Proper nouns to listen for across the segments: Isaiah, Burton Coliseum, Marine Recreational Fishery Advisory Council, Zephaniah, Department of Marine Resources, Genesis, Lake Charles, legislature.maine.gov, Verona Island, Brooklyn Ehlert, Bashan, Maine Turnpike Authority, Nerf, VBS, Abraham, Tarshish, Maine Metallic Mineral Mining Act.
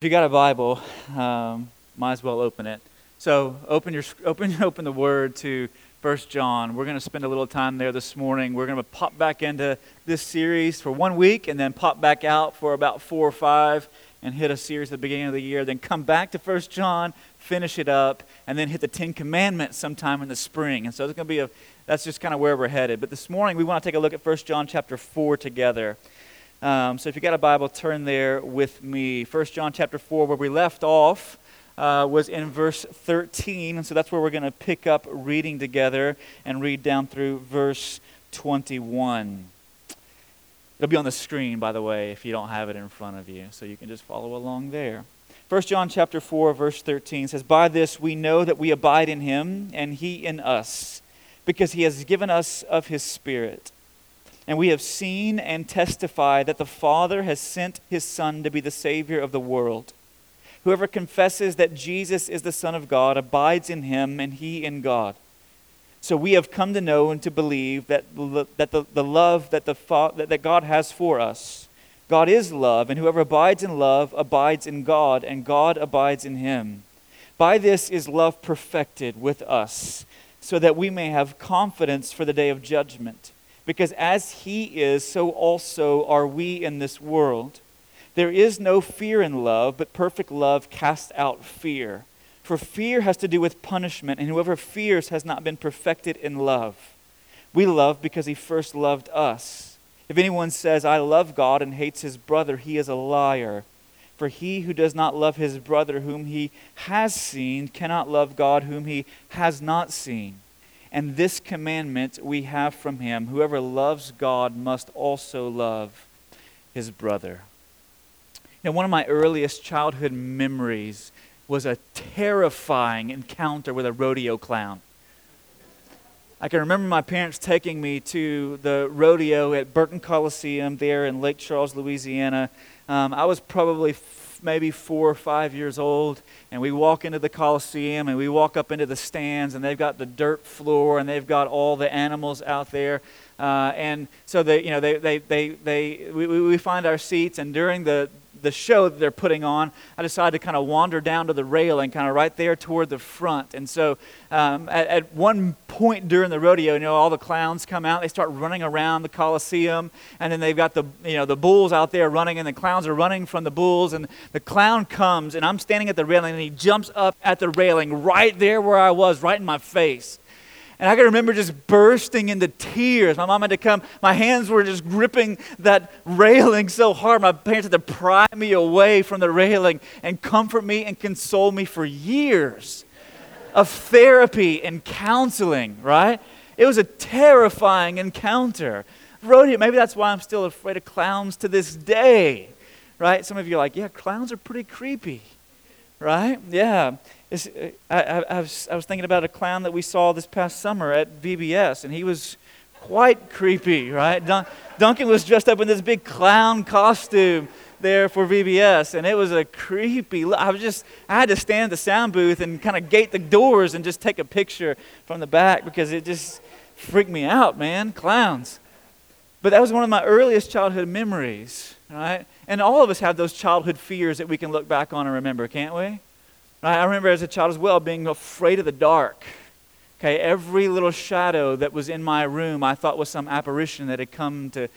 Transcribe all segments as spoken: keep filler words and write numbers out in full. If you got a Bible, um, might as well open it. So open your open open the Word to First John. We're going to spend a little time there this morning. We're going to pop back into this series for one week and then pop back out for about four or five and hit a series at the beginning of the year. Then come back to First John, finish it up, and then hit the Ten Commandments sometime in the spring. And so it's going to be a that's just kind of where we're headed. But this morning we want to take a look at First John chapter four together. Um, so if you got a Bible, turn there with me. First John chapter four, where we left off, uh, was in verse thirteen. And so that's where we're going to pick up reading together and read down through verse twenty-one. It'll be on the screen, by the way, if you don't have it in front of you. So you can just follow along there. First John chapter four, verse thirteen says, "By this we know that we abide in him and he in us, because he has given us of his Spirit. And we have seen and testified that the Father has sent his Son to be the Savior of the world. Whoever confesses that Jesus is the Son of God abides in him and he in God. So we have come to know and to believe that that the, the love that the that God has for us. God is love, and whoever abides in love abides in God, and God abides in him. By this is love perfected with us, so that we may have confidence for the day of judgment. Because as he is, so also are we in this world. There is no fear in love, but perfect love casts out fear. For fear has to do with punishment, and whoever fears has not been perfected in love. We love because he first loved us. If anyone says, 'I love God,' and hates his brother, he is a liar. For he who does not love his brother whom he has seen cannot love God whom he has not seen. And this commandment we have from him, whoever loves God must also love his brother." Now, one of my earliest childhood memories was a terrifying encounter with a rodeo clown. I can remember my parents taking me to the rodeo at Burton Coliseum there in Lake Charles, Louisiana. Um, I was probably maybe four or five years old, and we walk into the Coliseum and we walk up into the stands, and they've got the dirt floor and they've got all the animals out there, uh, and so they, you know, they they they, they we, we find our seats, and during the the show that they're putting on, I decided to kind of wander down to the railing, kind of right there toward the front. And so um, at, at one point during the rodeo, you know, all the clowns come out, they start running around the Coliseum, and then they've got the, you know, the bulls out there running, and the clowns are running from the bulls, and the clown comes, and I'm standing at the railing, and he jumps up at the railing right there where I was, right in my face. And I can remember just bursting into tears. My mom had to come. My hands were just gripping that railing so hard. My parents had to pry me away from the railing and comfort me and console me for years of therapy and counseling, right? It was a terrifying encounter. Rodeo, maybe that's why I'm still afraid of clowns to this day, right? Some of you are like, yeah, clowns are pretty creepy, right? Yeah. It's, I, I, I, was, I was thinking about a clown that we saw this past summer at V B S, and he was quite creepy, right? Dun, Duncan was dressed up in this big clown costume there for V B S, and it was a creepy look. I was just, I had to stand at the sound booth and kind of gate the doors and just take a picture from the back because it just freaked me out, man, clowns. But that was one of my earliest childhood memories, right? And all of us have those childhood fears that we can look back on and remember, can't we? I remember as a child as well being afraid of the dark. Okay, every little shadow that was in my room I thought was some apparition that had come to,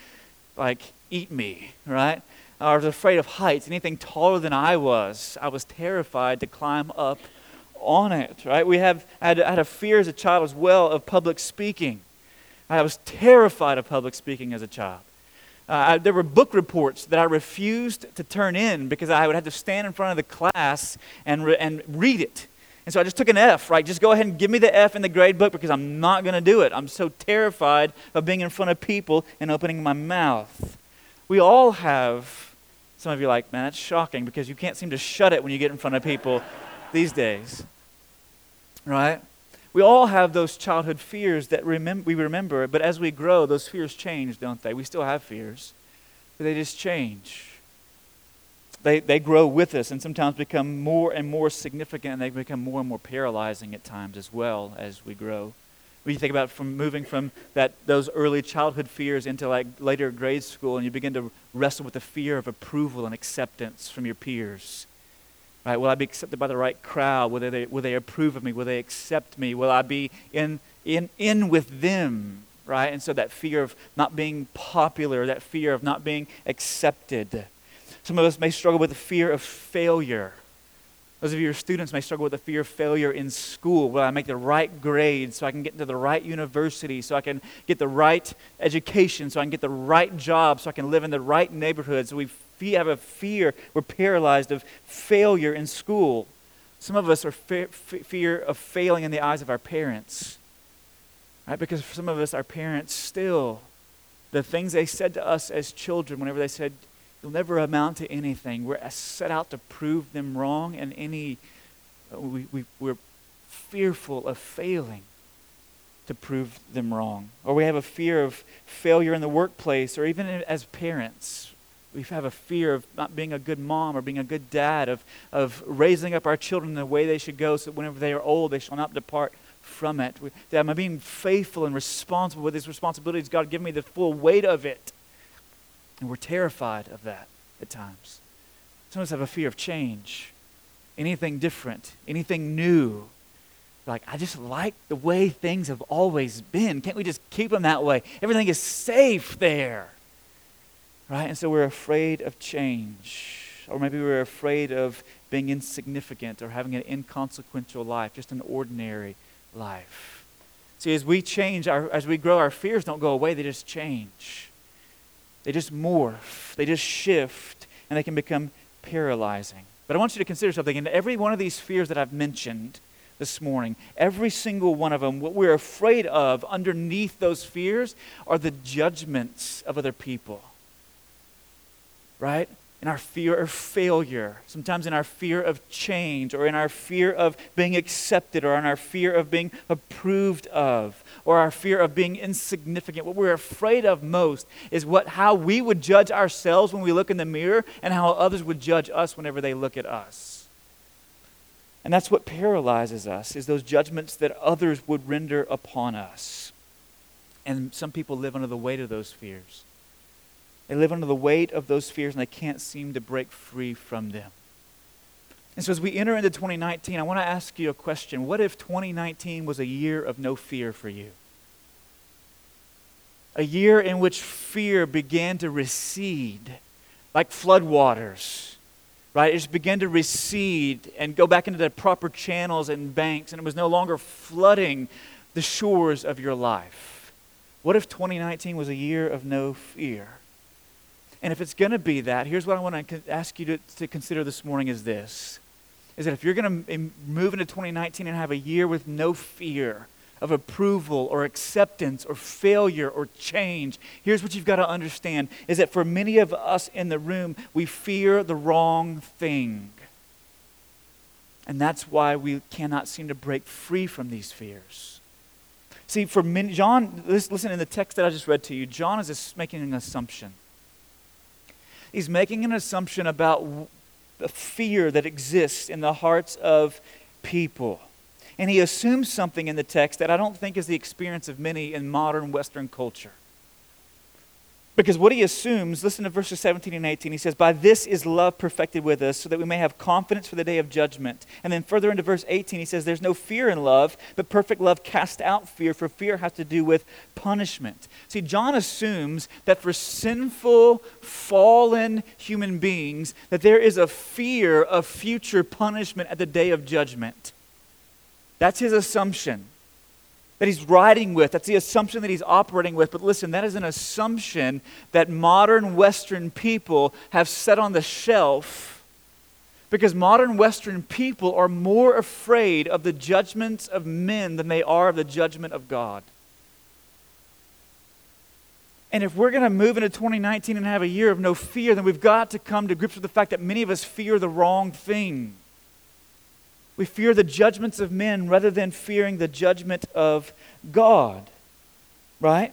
like, eat me, right? I was afraid of heights. Anything taller than I was, I was terrified to climb up on it, right? We have I had, I had a fear as a child as well of public speaking. I was terrified of public speaking as a child. Uh, I, there were book reports that I refused to turn in because I would have to stand in front of the class and re- and read it. And so I just took an F, right? Just go ahead and give me the F in the grade book because I'm not going to do it. I'm so terrified of being in front of people and opening my mouth. We all have, some of you are like, man, that's shocking because you can't seem to shut it when you get in front of people these days, right? We all have those childhood fears that remem- we remember, but as we grow, those fears change, don't they? We still have fears, but they just change. They they grow with us and sometimes become more and more significant, and they become more and more paralyzing at times as well as we grow. When you think about from moving from that those early childhood fears into like later grade school, and you begin to wrestle with the fear of approval and acceptance from your peers, Right? Will I be accepted by the right crowd? Will they, will they approve of me? Will they accept me? Will I be in in in with them? Right? And so that fear of not being popular, that fear of not being accepted. Some of us may struggle with the fear of failure. Those of your students may struggle with the fear of failure in school. Will I make the right grades so I can get into the right university, so I can get the right education, so I can get the right job, so I can live in the right neighborhood? So we have a fear, we're paralyzed of failure in school. Some of us are fe- f- fear of failing in the eyes of our parents. Right? Because for some of us, our parents still, the things they said to us as children, whenever they said, "You'll never amount to anything," we're set out to prove them wrong, and any we, we we're fearful of failing to prove them wrong. Or we have a fear of failure in the workplace, or even as parents. We have a fear of not being a good mom or being a good dad, of of raising up our children the way they should go, so that whenever they are old, they shall not depart from it. We, that am I being faithful and responsible with these responsibilities? God, give me the full weight of it. And we're terrified of that at times. Some of us have a fear of change, anything different, anything new. Like, I just like the way things have always been. Can't we just keep them that way? Everything is safe there. Right? And so we're afraid of change. Or maybe we're afraid of being insignificant or having an inconsequential life, just an ordinary life. See, as we change, our, as we grow, our fears don't go away, they just change. They just morph, they just shift, and they can become paralyzing. But I want you to consider something. In every one of these fears that I've mentioned this morning, every single one of them, what we're afraid of underneath those fears are the judgments of other people. Right? In our fear of failure, sometimes in our fear of change, or in our fear of being accepted, or in our fear of being approved of, or our fear of being insignificant. What we're afraid of most is what how we would judge ourselves when we look in the mirror, and how others would judge us whenever they look at us. And that's what paralyzes us, is those judgments that others would render upon us. And some people live under the weight of those fears. They live under the weight of those fears, and they can't seem to break free from them. And so as we enter into twenty nineteen, I want to ask you a question. What if twenty nineteen was a year of no fear for you? A year in which fear began to recede, like floodwaters, right? It just began to recede and go back into the proper channels and banks, and it was no longer flooding the shores of your life. What if twenty nineteen was a year of no fear? And if it's going to be that, here's what I want to ask you to, to consider this morning is this, is that if you're going to move into twenty nineteen and have a year with no fear of approval or acceptance or failure or change, here's what you've got to understand, is that for many of us in the room, we fear the wrong thing. And that's why we cannot seem to break free from these fears. See, for many, John, listen, in the text that I just read to you, John is making an assumption. He's making an assumption about the fear that exists in the hearts of people. And he assumes something in the text that I don't think is the experience of many in modern Western culture. Because what he assumes, listen to verses seventeen and eighteen, he says, "By this is love perfected with us, so that we may have confidence for the day of judgment." And then further into verse eighteen, he says, "There's no fear in love, but perfect love casts out fear, for fear has to do with punishment." See, John assumes that for sinful, fallen human beings, that there is a fear of future punishment at the day of judgment. That's his assumption that he's riding with. That's the assumption that he's operating with. But listen, that is an assumption that modern Western people have set on the shelf, because modern Western people are more afraid of the judgments of men than they are of the judgment of God. And if we're going to move into twenty nineteen and have a year of no fear, then we've got to come to grips with the fact that many of us fear the wrong thing. We fear the judgments of men rather than fearing the judgment of God, right?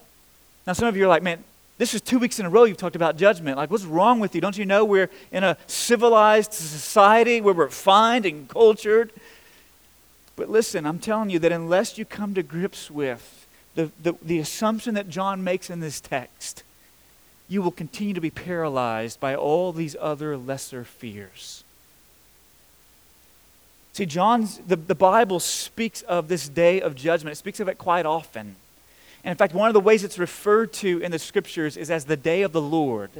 Now, some of you are like, man, this is two weeks in a row you've talked about judgment. Like, what's wrong with you? Don't you know we're in a civilized society where we're refined and cultured? But listen, I'm telling you that unless you come to grips with the, the, the assumption that John makes in this text, you will continue to be paralyzed by all these other lesser fears. See, John's the, the Bible speaks of this day of judgment. It speaks of it quite often. And in fact, one of the ways it's referred to in the Scriptures is as the day of the Lord.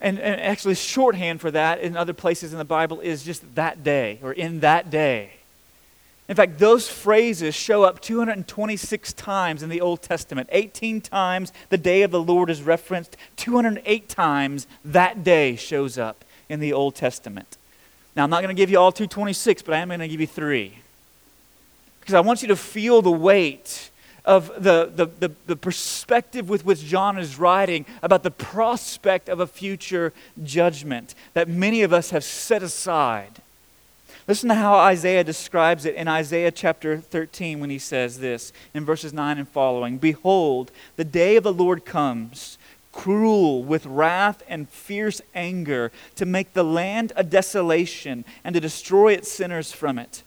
And, and actually, shorthand for that in other places in the Bible is just that day or in that day. In fact, those phrases show up two hundred twenty-six times in the Old Testament. eighteen times the day of the Lord is referenced. two hundred eight times that day shows up in the Old Testament. Now, I'm not going to give you all two hundred twenty-six, but I am going to give you three. Because I want you to feel the weight of the, the, the, the perspective with which John is writing about the prospect of a future judgment that many of us have set aside. Listen to how Isaiah describes it in Isaiah chapter thirteen when he says this in verses nine and following. Behold, the day of the Lord comes, cruel with wrath and fierce anger, to make the land a desolation and to destroy its sinners from it.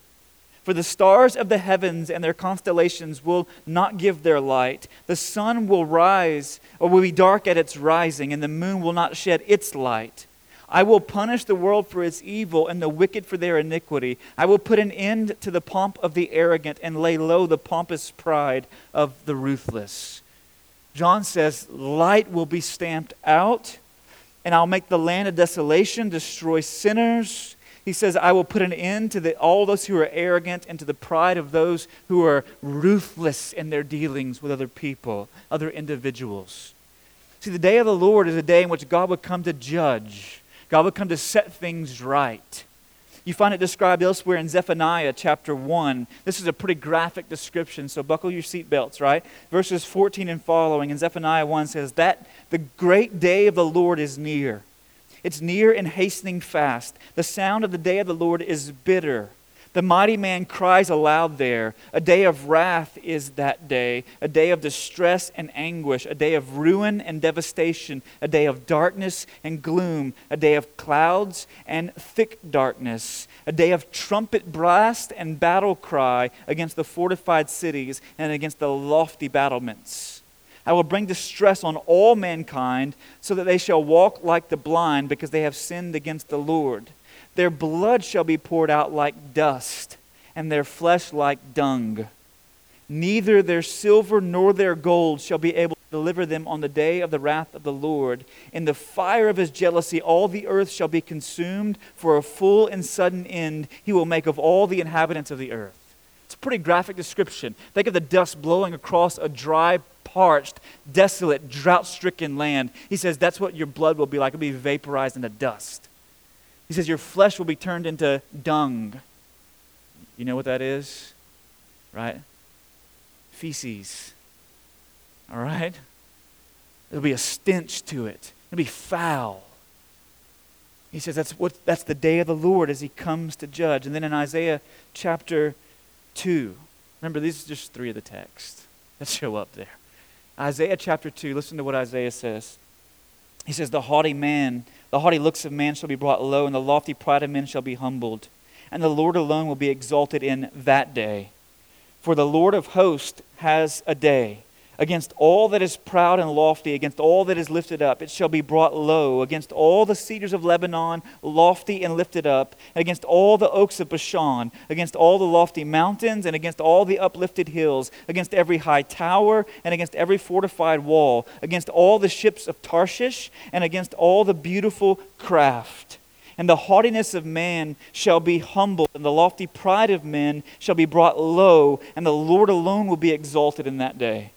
For the stars of the heavens and their constellations will not give their light. The sun will rise, or will be dark at its rising, and the moon will not shed its light. I will punish the world for its evil and the wicked for their iniquity. I will put an end to the pomp of the arrogant and lay low the pompous pride of the ruthless. John says, light will be stamped out, and I'll make the land a desolation, destroy sinners. He says, I will put an end to the, all those who are arrogant and to the pride of those who are ruthless in their dealings with other people, other individuals. See, the day of the Lord is a day in which God would come to judge. God would come to set things right. You find it described elsewhere in Zephaniah chapter one. This is a pretty graphic description, so buckle your seatbelts, right? Verses fourteen and following in Zephaniah one says, that the great day of the Lord is near. It's near and hastening fast. The sound of the day of the Lord is bitter. The mighty man cries aloud there. A day of wrath is that day. A day of distress and anguish. A day of ruin and devastation. A day of darkness and gloom. A day of clouds and thick darkness. A day of trumpet blast and battle cry against the fortified cities and against the lofty battlements. I will bring distress on all mankind, so that they shall walk like the blind, because they have sinned against the Lord. Their blood shall be poured out like dust, and their flesh like dung. Neither their silver nor their gold shall be able to deliver them on the day of the wrath of the Lord. In the fire of his jealousy, all the earth shall be consumed, for a full and sudden end he will make of all the inhabitants of the earth. It's a pretty graphic description. Think of the dust blowing across a dry, parched, desolate, drought-stricken land. He says that's what your blood will be like. It'll be vaporized into dust. He says your flesh will be turned into dung. You know what that is, right? Feces. All right? There'll be a stench to it. It'll be foul. He says that's what that's the day of the Lord as he comes to judge. And then in Isaiah chapter two, remember these are just three of the texts that show up there. Isaiah chapter two, listen to what Isaiah says. He says, the haughty man, the haughty looks of man shall be brought low, and the lofty pride of men shall be humbled. And the Lord alone will be exalted in that day. For the Lord of hosts has a day. Against all that is proud and lofty, against all that is lifted up, it shall be brought low. Against all the cedars of Lebanon, lofty and lifted up, and against all the oaks of Bashan, against all the lofty mountains, and against all the uplifted hills, against every high tower, and against every fortified wall, against all the ships of Tarshish, and against all the beautiful craft. And the haughtiness of man shall be humbled, and the lofty pride of men shall be brought low, and the Lord alone will be exalted in that day.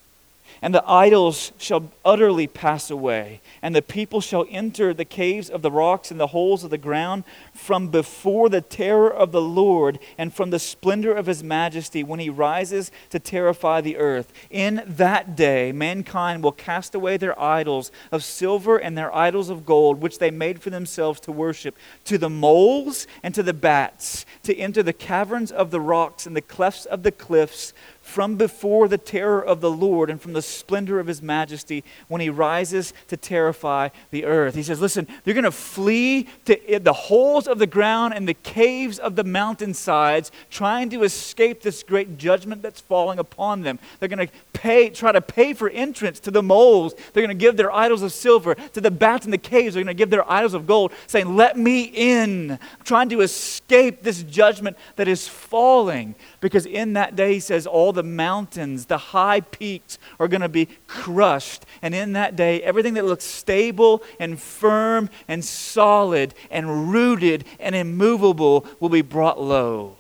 And the idols shall utterly pass away, and the people shall enter the caves of the rocks and the holes of the ground from before the terror of the Lord and from the splendor of his majesty when he rises to terrify the earth. In that day, mankind will cast away their idols of silver and their idols of gold, which they made for themselves to worship, to the moles and to the bats, to enter the caverns of the rocks and the clefts of the cliffs, from before the terror of the Lord and from the splendor of his majesty when he rises to terrify the earth. He says, listen, you're going to flee to the holes of the ground and the caves of the mountainsides, trying to escape this great judgment that's falling upon them. They're going to pay, try to pay for entrance to the moles. They're going to give their idols of silver. To the bats in the caves, they're going to give their idols of gold, saying, let me in. I'm trying to escape this judgment that is falling. Because in that day, he says, all the mountains, the high peaks are going to be crushed. And in that day, everything that looks stable and firm and solid and rooted and immovable will be brought low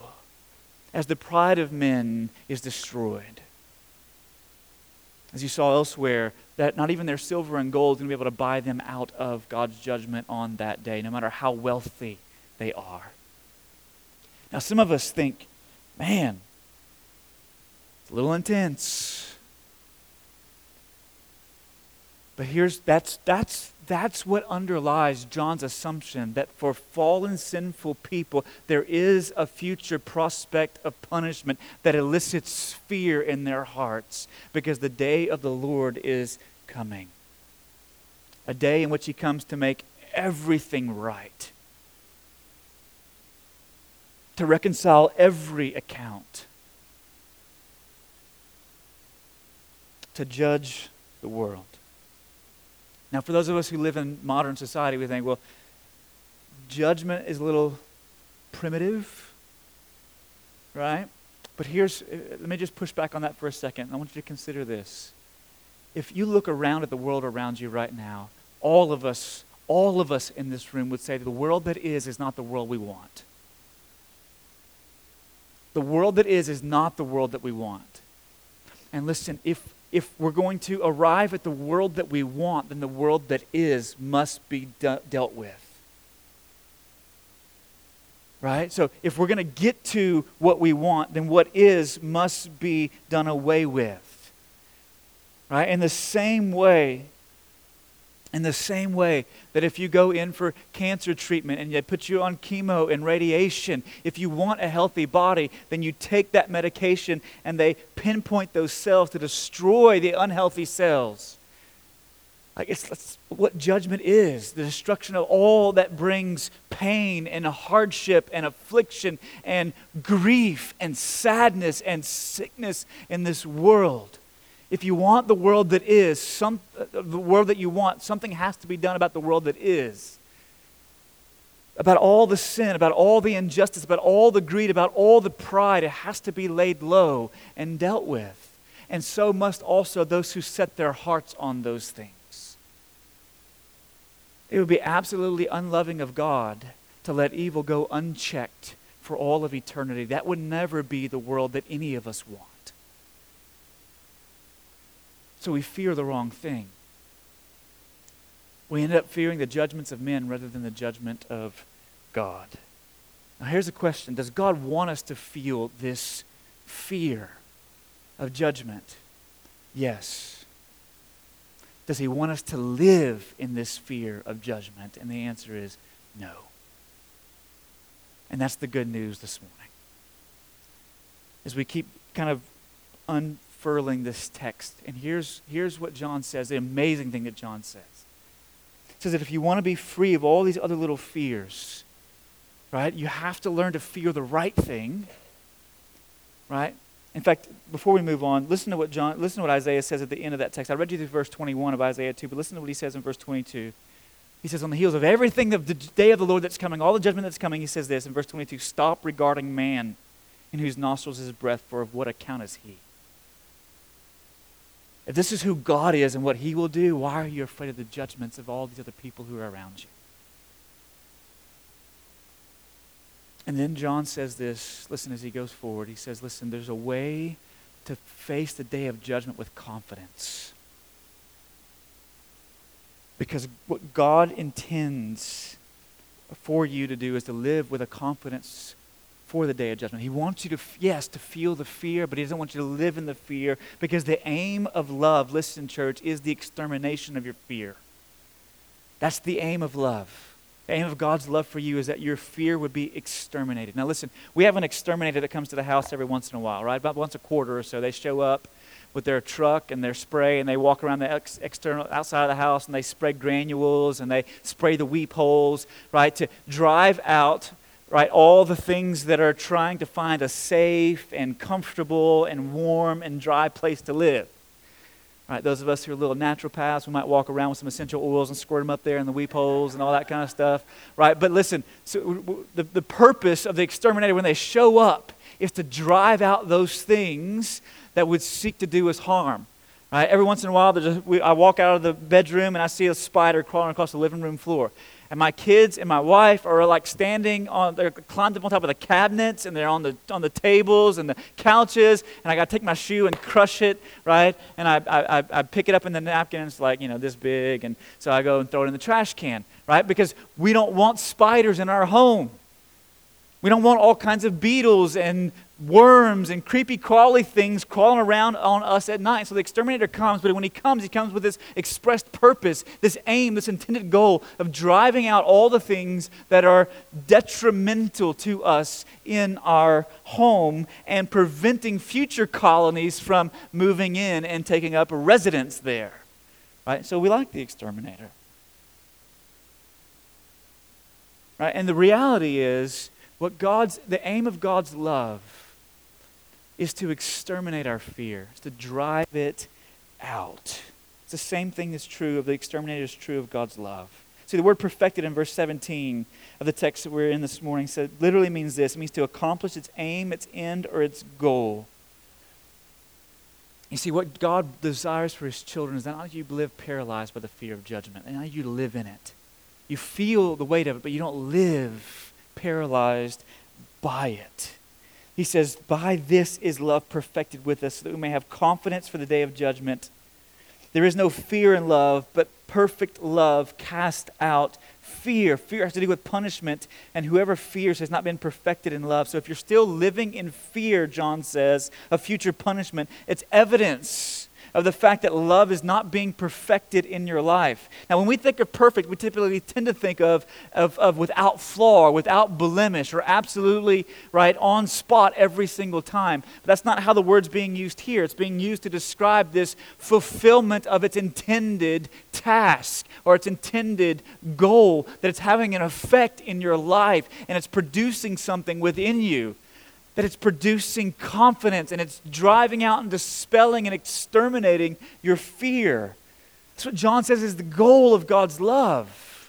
as the pride of men is destroyed. As you saw elsewhere, that not even their silver and gold is going to be able to buy them out of God's judgment on that day, no matter how wealthy they are. Now, some of us think, man, it's a little intense. But here's that's that's that's what underlies John's assumption that for fallen, sinful people, there is a future prospect of punishment that elicits fear in their hearts, because the day of the Lord is coming. A day in which he comes to make everything right, to reconcile every account, to judge the world. Now, for those of us who live in modern society, we think, well, judgment is a little primitive, right? But here's, let me just push back on that for a second. I want you to consider this. If you look around at the world around you right now, all of us, all of us in this room would say that the world that is is not the world we want. The world that is is not the world that we want. And listen, if if we're going to arrive at the world that we want, then the world that is must be de- dealt with. Right? So if we're going to get to what we want, then what is must be done away with. Right? In the same way, in the same way that if you go in for cancer treatment and they put you on chemo and radiation, if you want a healthy body, then you take that medication and they pinpoint those cells to destroy the unhealthy cells. Like it's that's what judgment is, the destruction of all that brings pain and hardship and affliction and grief and sadness and sickness in this world. If you want the world that is, some, uh, the world that you want, something has to be done about the world that is. About all the sin, about all the injustice, about all the greed, about all the pride, it has to be laid low and dealt with. And so must also those who set their hearts on those things. It would be absolutely unloving of God to let evil go unchecked for all of eternity. That would never be the world that any of us want. So we fear the wrong thing. We end up fearing the judgments of men rather than the judgment of God. Now here's a question. Does God want us to feel this fear of judgment? Yes. Does he want us to live in this fear of judgment? And the answer is no. And that's the good news this morning. As we keep kind of unfolding this text. And here's, here's what John says, the amazing thing that John says. He says that if you want to be free of all these other little fears, right, you have to learn to fear the right thing, right? In fact, before we move on, listen to what John, listen to what Isaiah says at the end of that text. I read you through verse twenty-one of Isaiah two, but listen to what he says in verse twenty-two. He says, on the heels of everything of the day of the Lord that's coming, all the judgment that's coming, he says this in verse twenty-two, stop regarding man in whose nostrils is breath, for of what account is he? If this is who God is and what he will do, why are you afraid of the judgments of all these other people who are around you? And then John says this, listen, as he goes forward, he says, listen, there's a way to face the day of judgment with confidence. Because what God intends for you to do is to live with a confidence for the day of judgment. He wants you to, yes, to feel the fear, but he doesn't want you to live in the fear, because the aim of love, listen, church, is the extermination of your fear. That's the aim of love. The aim of God's love for you is that your fear would be exterminated. Now listen, we have an exterminator that comes to the house every once in a while, right? About once a quarter or so, they show up with their truck and their spray, and they walk around the ex- external outside of the house, and they spray granules, and they spray the weep holes, right, to drive out, right, all the things that are trying to find a safe and comfortable and warm and dry place to live. All right, those of us who are little naturopaths, we might walk around with some essential oils and squirt them up there in the weep holes and all that kind of stuff, right? But listen, so w- w- the, the purpose of the exterminator when they show up is to drive out those things that would seek to do us harm. Right? Every once in a while, just, we, I walk out of the bedroom and I see a spider crawling across the living room floor. And my kids and my wife are like standing on, they're climbed up on top of the cabinets, and they're on the on the tables and the couches, and I got to take my shoe and crush it, right? And I, I I pick it up in the napkins, like, you know, this big, and so I go and throw it in the trash can, right? Because we don't want spiders in our home. We don't want all kinds of beetles and worms and creepy crawly things crawling around on us at night. So the exterminator comes, but when he comes, he comes with this expressed purpose, this aim, this intended goal of driving out all the things that are detrimental to us in our home and preventing future colonies from moving in and taking up residence there. Right? So we like the exterminator. Right? And the reality is, what God's the aim of God's love is to exterminate our fear, is to drive it out. It's the same thing that's true of the exterminator is true of God's love. See, the word perfected in verse seventeen of the text that we're in this morning said, literally means this. It means to accomplish its aim, its end, or its goal. You see, what God desires for his children is not that you live paralyzed by the fear of judgment, and not you live in it. You feel the weight of it, but you don't live paralyzed by it. He says, by this is love perfected with us, so that we may have confidence for the day of judgment. There is no fear in love, but perfect love casts out fear. Fear has to do with punishment, and whoever fears has not been perfected in love. So if you're still living in fear, John says, of future punishment, it's evidence of the fact that love is not being perfected in your life. Now, when we think of perfect, we typically tend to think of of, of without flaw, or without blemish, or absolutely right on spot every single time. But that's not how the word's being used here. It's being used to describe this fulfillment of its intended task or its intended goal, that it's having an effect in your life and it's producing something within you. That it's producing confidence, and it's driving out and dispelling and exterminating your fear. That's what John says is the goal of God's love.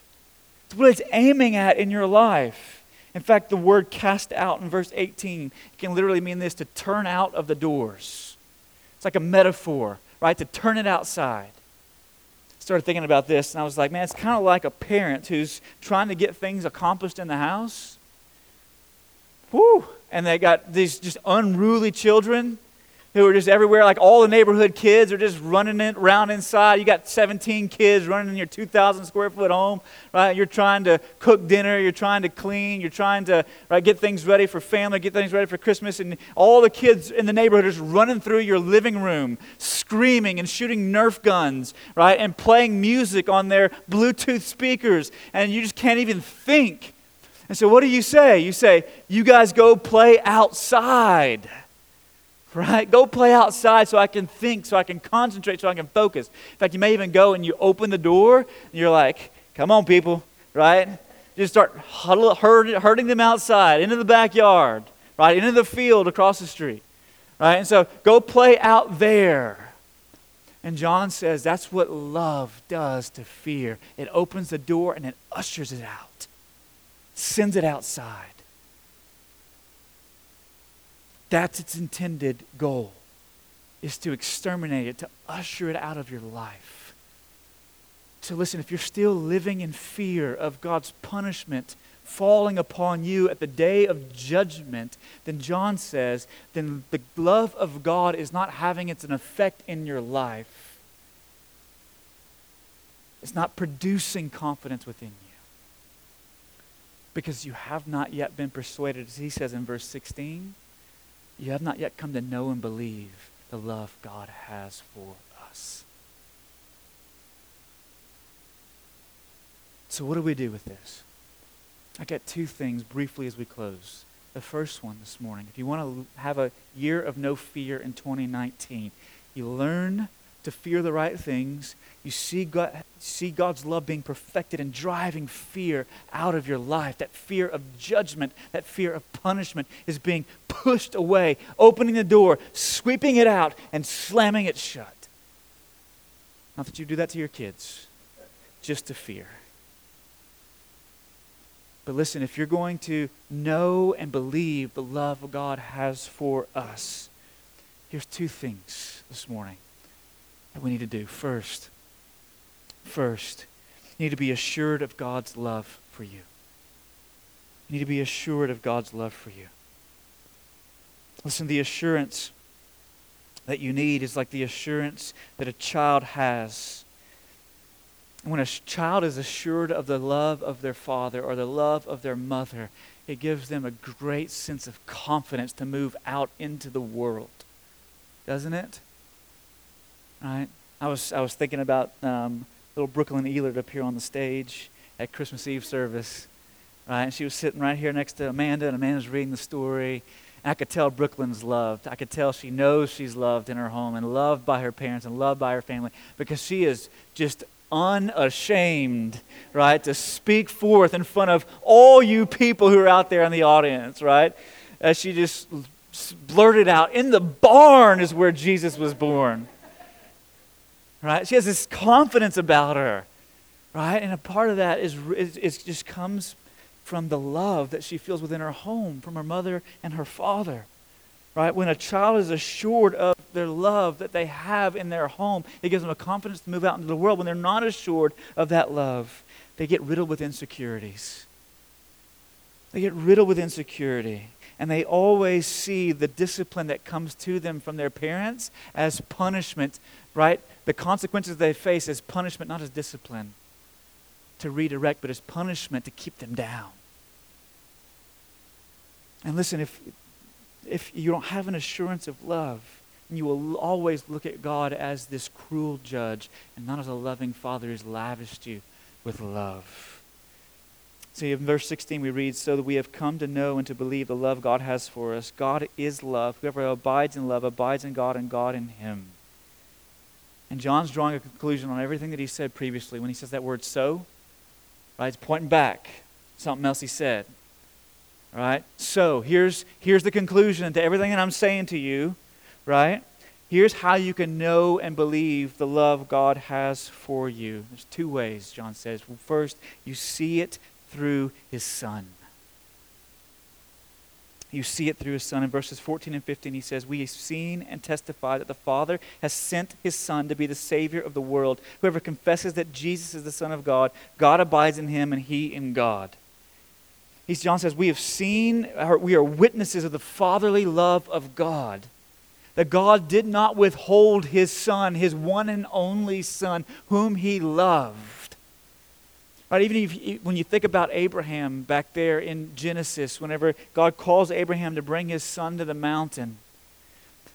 It's what it's aiming at in your life. In fact, the word cast out in verse eighteen can literally mean this, to turn out of the doors. It's like a metaphor, right? To turn it outside. I started thinking about this, and I was like, man, it's kind of like a parent who's trying to get things accomplished in the house. Whew! And they got these just unruly children who are just everywhere. Like all the neighborhood kids are just running in, around inside. You got seventeen kids running in your two thousand square foot home, right? You're trying to cook dinner. You're trying to clean. You're trying to right, get things ready for family, get things ready for Christmas. And all the kids in the neighborhood are just running through your living room, screaming and shooting Nerf guns, right? And playing music on their Bluetooth speakers. And you just can't even think. And so what do you say? You say, you guys go play outside, right? Go play outside so I can think, so I can concentrate, so I can focus. In fact, you may even go and you open the door, and you're like, come on, people, right? Just start huddle, herd, herding them outside, into the backyard, right? Into the field across the street, right? And so go play out there. And John says that's what love does to fear. It opens the door and it ushers it out. Sends it outside. That's its intended goal, is to exterminate it, to usher it out of your life. So listen, if you're still living in fear of God's punishment falling upon you at the day of judgment, then John says, then the love of God is not having its an effect in your life. It's not producing confidence within you. Because you have not yet been persuaded, as he says in verse sixteen, you have not yet come to know and believe the love God has for us. So what do we do with this? I got two things briefly as we close. The first one this morning, if you want to have a year of no fear in twenty nineteen, you learn to fear the right things. You see God, see God's love being perfected and driving fear out of your life. That fear of judgment, that fear of punishment is being pushed away, opening the door, sweeping it out, and slamming it shut. Not that you do that to your kids, just to fear. But listen, if you're going to know and believe the love of God has for us, here's two things this morning that we need to do. First, first, you need to be assured of God's love for you. You need to be assured of God's love for you. Listen, the assurance that you need is like the assurance that a child has. When a child is assured of the love of their father or the love of their mother, it gives them a great sense of confidence to move out into the world, doesn't it? Right? I was I was thinking about um, little Brooklyn Ehlert up here on the stage at Christmas Eve service, right? And she was sitting right here next to Amanda, and Amanda's reading the story. I could tell Brooklyn's loved. I could tell she knows she's loved in her home and loved by her parents and loved by her family, because she is just unashamed, right, to speak forth in front of all you people who are out there in the audience, right? As she just blurted out, "In the barn is where Jesus was born." Right? She has this confidence about her, right? And a part of that is, is, is just comes from the love that she feels within her home, from her mother and her father, right? When a child is assured of their love that they have in their home, it gives them a confidence to move out into the world. When they're not assured of that love, they get riddled with insecurities. They get riddled with insecurity. And they always see the discipline that comes to them from their parents as punishment, right? The consequences they face as punishment, not as discipline to redirect, but as punishment to keep them down. And listen, if if you don't have an assurance of love, you will always look at God as this cruel judge and not as a loving father who's lavished you with love. So in verse sixteen we read, "So that we have come to know and to believe the love God has for us. God is love. Whoever abides in love abides in God and God in him." And John's drawing a conclusion on everything that he said previously when he says that word "so." Right? It's pointing back. Something else he said. All right? So here's, here's the conclusion to everything that I'm saying to you. Right? Here's how you can know and believe the love God has for you. There's two ways, John says. First, you see it through his son. You see it through his son. In verses fourteen and fifteen, he says, "We have seen and testified that the Father has sent his Son to be the Savior of the world. Whoever confesses that Jesus is the Son of God, God abides in him and he in God." He's, John says, we have seen, or we are witnesses of the fatherly love of God. That God did not withhold his Son, his one and only Son, whom he loved. Right? Even if, when you think about Abraham back there in Genesis, whenever God calls Abraham to bring his son to the mountain,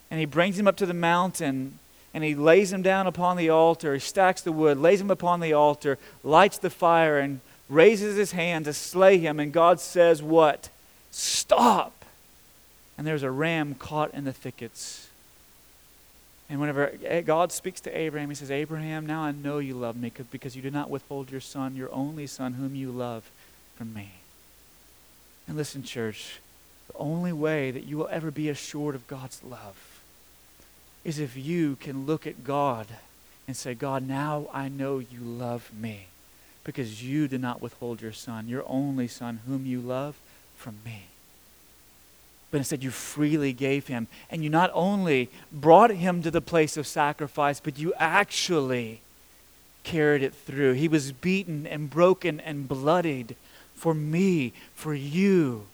and he brings him up to the mountain, and he lays him down upon the altar, he stacks the wood, lays him upon the altar, lights the fire, and raises his hand to slay him, and God says what? "Stop!" And there's a ram caught in the thickets. And whenever God speaks to Abraham, he says, "Abraham, now I know you love me because you did not withhold your son, your only son, whom you love, from me." And listen, church, the only way that you will ever be assured of God's love is if you can look at God and say, "God, now I know you love me because you did not withhold your son, your only son, whom you love, from me." But instead you freely gave him. And you not only brought him to the place of sacrifice, but you actually carried it through. He was beaten and broken and bloodied for me, for you.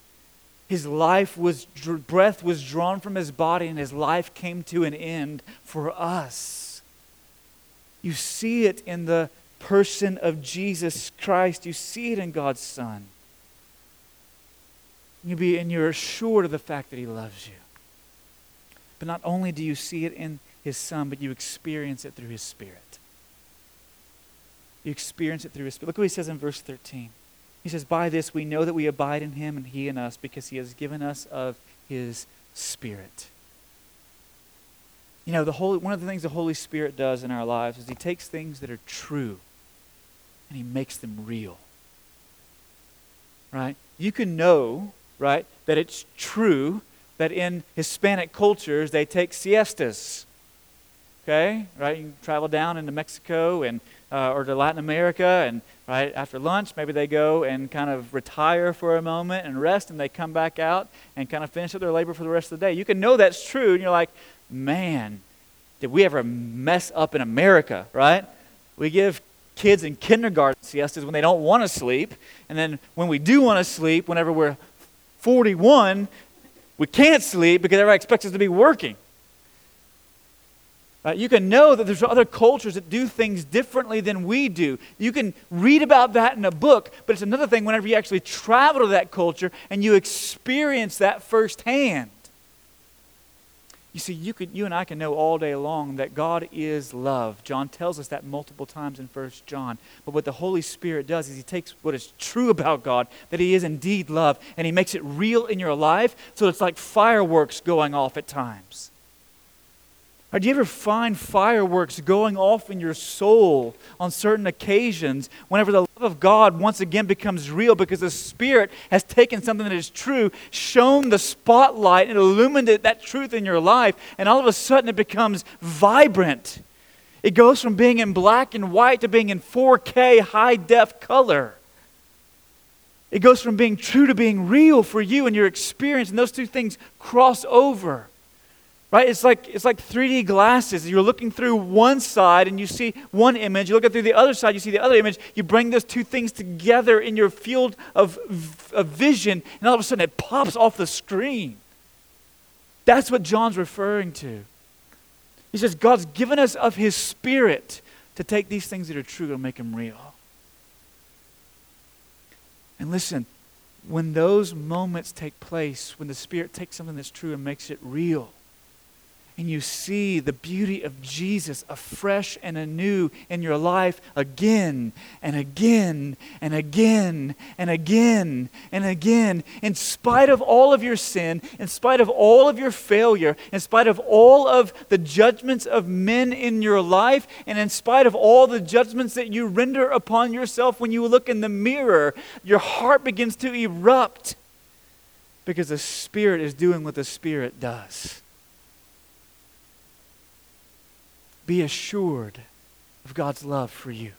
His life was, breath was drawn from his body, and his life came to an end for us. You see it in the person of Jesus Christ. You see it in God's Son. You be, and you're assured of the fact that he loves you. But not only do you see it in his Son, but you experience it through his Spirit. You experience it through his Spirit. Look what he says in verse thirteen. He says, by this we know that we abide in him and he in us, because he has given us of his Spirit. You know, the Holy, one of the things the Holy Spirit does in our lives is he takes things that are true and he makes them real. Right? You can know, right, that it's true that in Hispanic cultures they take siestas. Okay? Right? You can travel down into Mexico and Uh, or to Latin America, and right after lunch, maybe they go and kind of retire for a moment and rest, and they come back out and kind of finish up their labor for the rest of the day. You can know that's true, and you're like, man, did we ever mess up in America, right? We give kids in kindergarten siestas when they don't want to sleep, and then when we do want to sleep, whenever we're forty-one, we can't sleep because everybody expects us to be working. Uh, you can know that there's other cultures that do things differently than we do. You can read about that in a book, but it's another thing whenever you actually travel to that culture and you experience that firsthand. You see, you could, you and I can know all day long that God is love. John tells us that multiple times in First John. But what the Holy Spirit does is he takes what is true about God, that he is indeed love, and he makes it real in your life, so it's like fireworks going off at times. Or do you ever find fireworks going off in your soul on certain occasions whenever the love of God once again becomes real, because the Spirit has taken something that is true, shown the spotlight, and illuminated that truth in your life, and all of a sudden it becomes vibrant. It goes from being in black and white to being in four K high-def color. It goes from being true to being real for you and your experience, and those two things cross over. Right? It's like it's like three D glasses. You're looking through one side and you see one image. You look through the other side, you see the other image. You bring those two things together in your field of, of vision, and all of a sudden it pops off the screen. That's what John's referring to. He says God's given us of his Spirit to take these things that are true and make them real. And listen, when those moments take place, when the Spirit takes something that's true and makes it real, and you see the beauty of Jesus afresh and anew in your life again and again and again and again and again. In spite of all of your sin, in spite of all of your failure, in spite of all of the judgments of men in your life, and in spite of all the judgments that you render upon yourself when you look in the mirror, your heart begins to erupt because the Spirit is doing what the Spirit does. Be assured of God's love for you.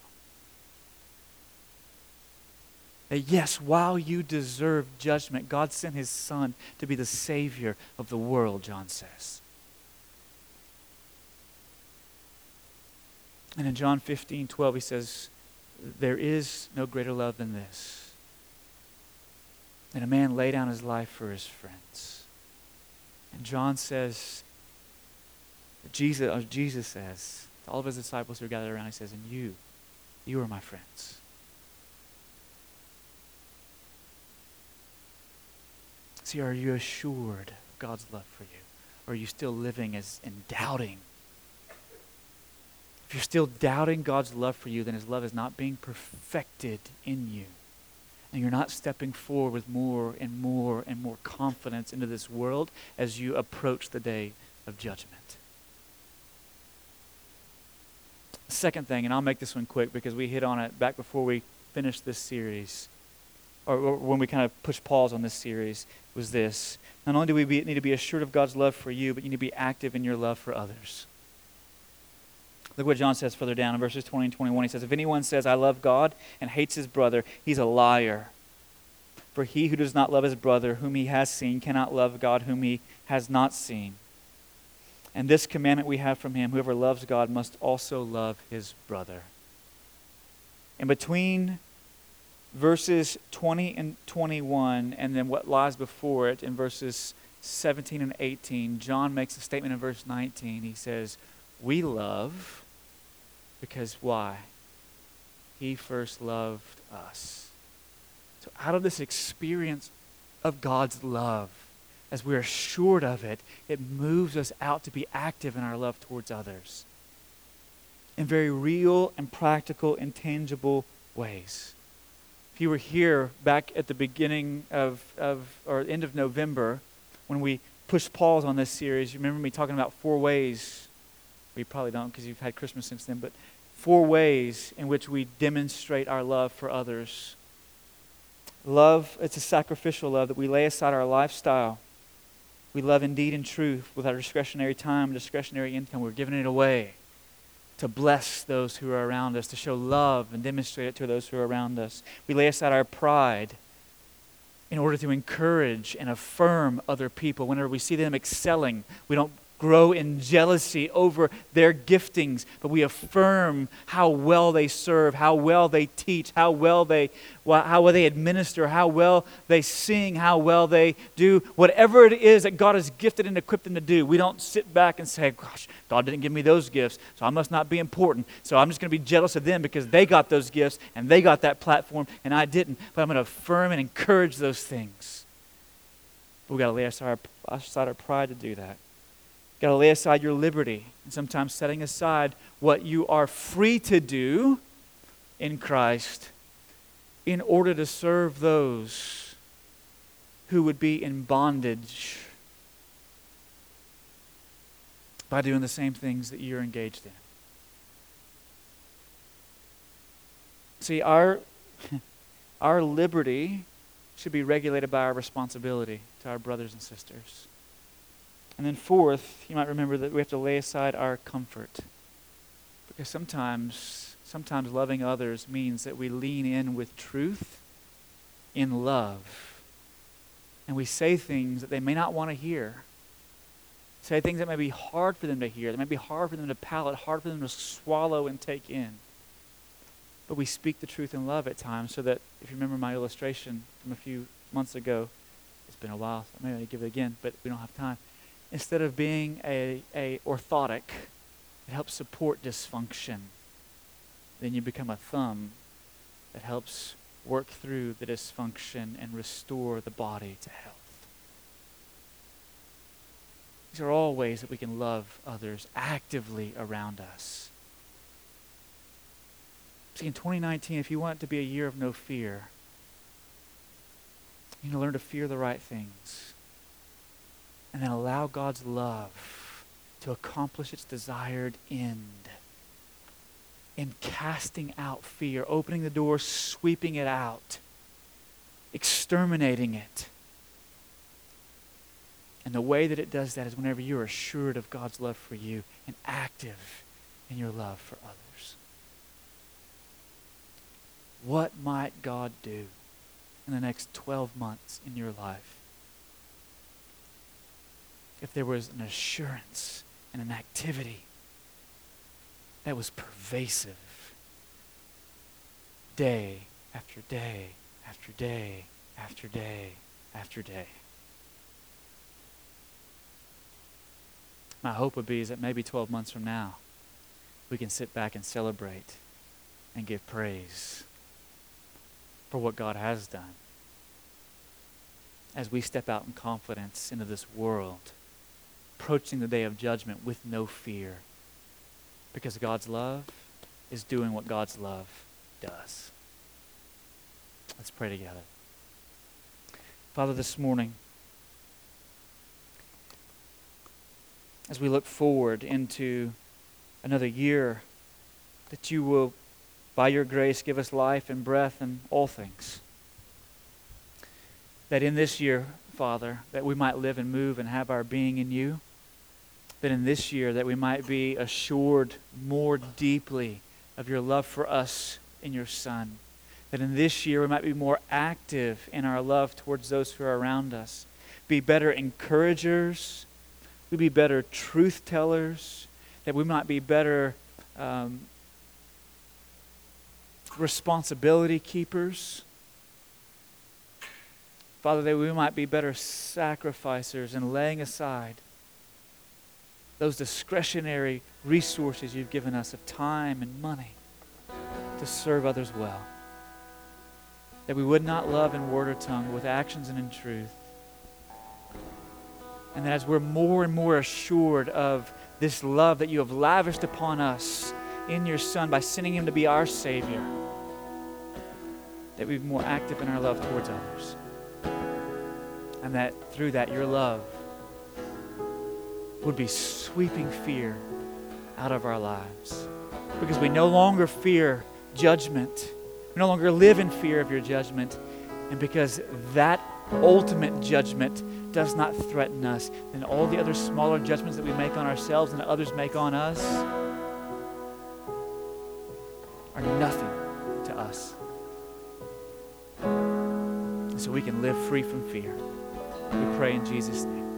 That yes, while you deserve judgment, God sent his Son to be the Savior of the world, John says. And in John fifteen twelve, he says, there is no greater love than this, that a man lay down his life for his friends. And John says, Jesus, Jesus says to all of his disciples who are gathered around, he says, and you, you are my friends. See, are you assured of God's love for you? Or are you still living as and doubting? If you're still doubting God's love for you, then his love is not being perfected in you. And you're not stepping forward with more and more and more confidence into this world as you approach the day of judgment. Second thing, and I'll make this one quick because we hit on it back before we finished this series, or, or when we kind of pushed pause on this series, was this. Not only do we be, need to be assured of God's love for you, but you need to be active in your love for others. Look what John says further down in verses twenty and twenty-one. He says, if anyone says, I love God and hates his brother, he's a liar. For he who does not love his brother whom he has seen cannot love God whom he has not seen. And this commandment we have from him, whoever loves God must also love his brother. And between verses twenty and twenty-one, and then what lies before it in verses seventeen and eighteen, John makes a statement in verse nineteen. He says, we love because why? He first loved us. So out of this experience of God's love, as we're assured of it, it moves us out to be active in our love towards others in very real and practical and tangible ways. If you were here back at the beginning of, of or end of November, when we pushed pause on this series, you remember me talking about four ways. We probably don't because you've had Christmas since then, but four ways in which we demonstrate our love for others. Love, it's a sacrificial love that we lay aside our lifestyle. We love in deed and truth with our discretionary time, discretionary income. We're giving it away to bless those who are around us, to show love and demonstrate it to those who are around us. We lay aside our pride in order to encourage and affirm other people. Whenever we see them excelling, we don't grow in jealousy over their giftings, but we affirm how well they serve, how well they teach, how well they how well they administer, how well they sing, how well they do whatever it is that God has gifted and equipped them to do. We don't sit back and say, gosh, God didn't give me those gifts, so I must not be important. So I'm just going to be jealous of them because they got those gifts and they got that platform and I didn't. But I'm going to affirm and encourage those things. But we've got to lay aside our, aside our pride to do that. Got to lay aside your liberty, and sometimes setting aside what you are free to do in Christ in order to serve those who would be in bondage by doing the same things that you're engaged in. See, our, our liberty should be regulated by our responsibility to our brothers and sisters. And then fourth, you might remember that we have to lay aside our comfort. Because sometimes, sometimes loving others means that we lean in with truth in love. And we say things that they may not want to hear. Say things that may be hard for them to hear, that may be hard for them to palate, hard for them to swallow and take in. But we speak the truth in love at times so that, if you remember my illustration from a few months ago, it's been a while, so maybe I give it again, but we don't have time. Instead of being a, a orthotic, it helps support dysfunction. Then you become a thumb that helps work through the dysfunction and restore the body to health. These are all ways that we can love others actively around us. See, in twenty nineteen, if you want it to be a year of no fear, you need to learn to fear the right things. And then allow God's love to accomplish its desired end in casting out fear, opening the door, sweeping it out, exterminating it. And the way that it does that is whenever you're assured of God's love for you and active in your love for others. What might God do in the next twelve months in your life if there was an assurance and an activity that was pervasive day after day after day after day after day? My hope would be is that maybe twelve months from now, we can sit back and celebrate and give praise for what God has done as we step out in confidence into this world, approaching the day of judgment with no fear, because God's love is doing what God's love does. Let's pray together. Father, this morning, as we look forward into another year, that you will, by your grace, give us life and breath and all things. That in this year, Father, that we might live and move and have our being in you. That in this year that we might be assured more deeply of your love for us in your Son. That in this year we might be more active in our love towards those who are around us. Be better encouragers. We be better truth tellers. That we might be better um, responsibility keepers. Father, that we might be better sacrificers in laying aside those discretionary resources you've given us of time and money to serve others well. That we would not love in word or tongue, with actions and in truth. And that as we're more and more assured of this love that you have lavished upon us in your Son by sending him to be our Savior, that we'd be more active in our love towards others. And that through that, your love would be sweeping fear out of our lives. Because we no longer fear judgment. We no longer live in fear of your judgment. And because that ultimate judgment does not threaten us, then all the other smaller judgments that we make on ourselves and others make on us are nothing to us. So we can live free from fear. We pray in Jesus' name.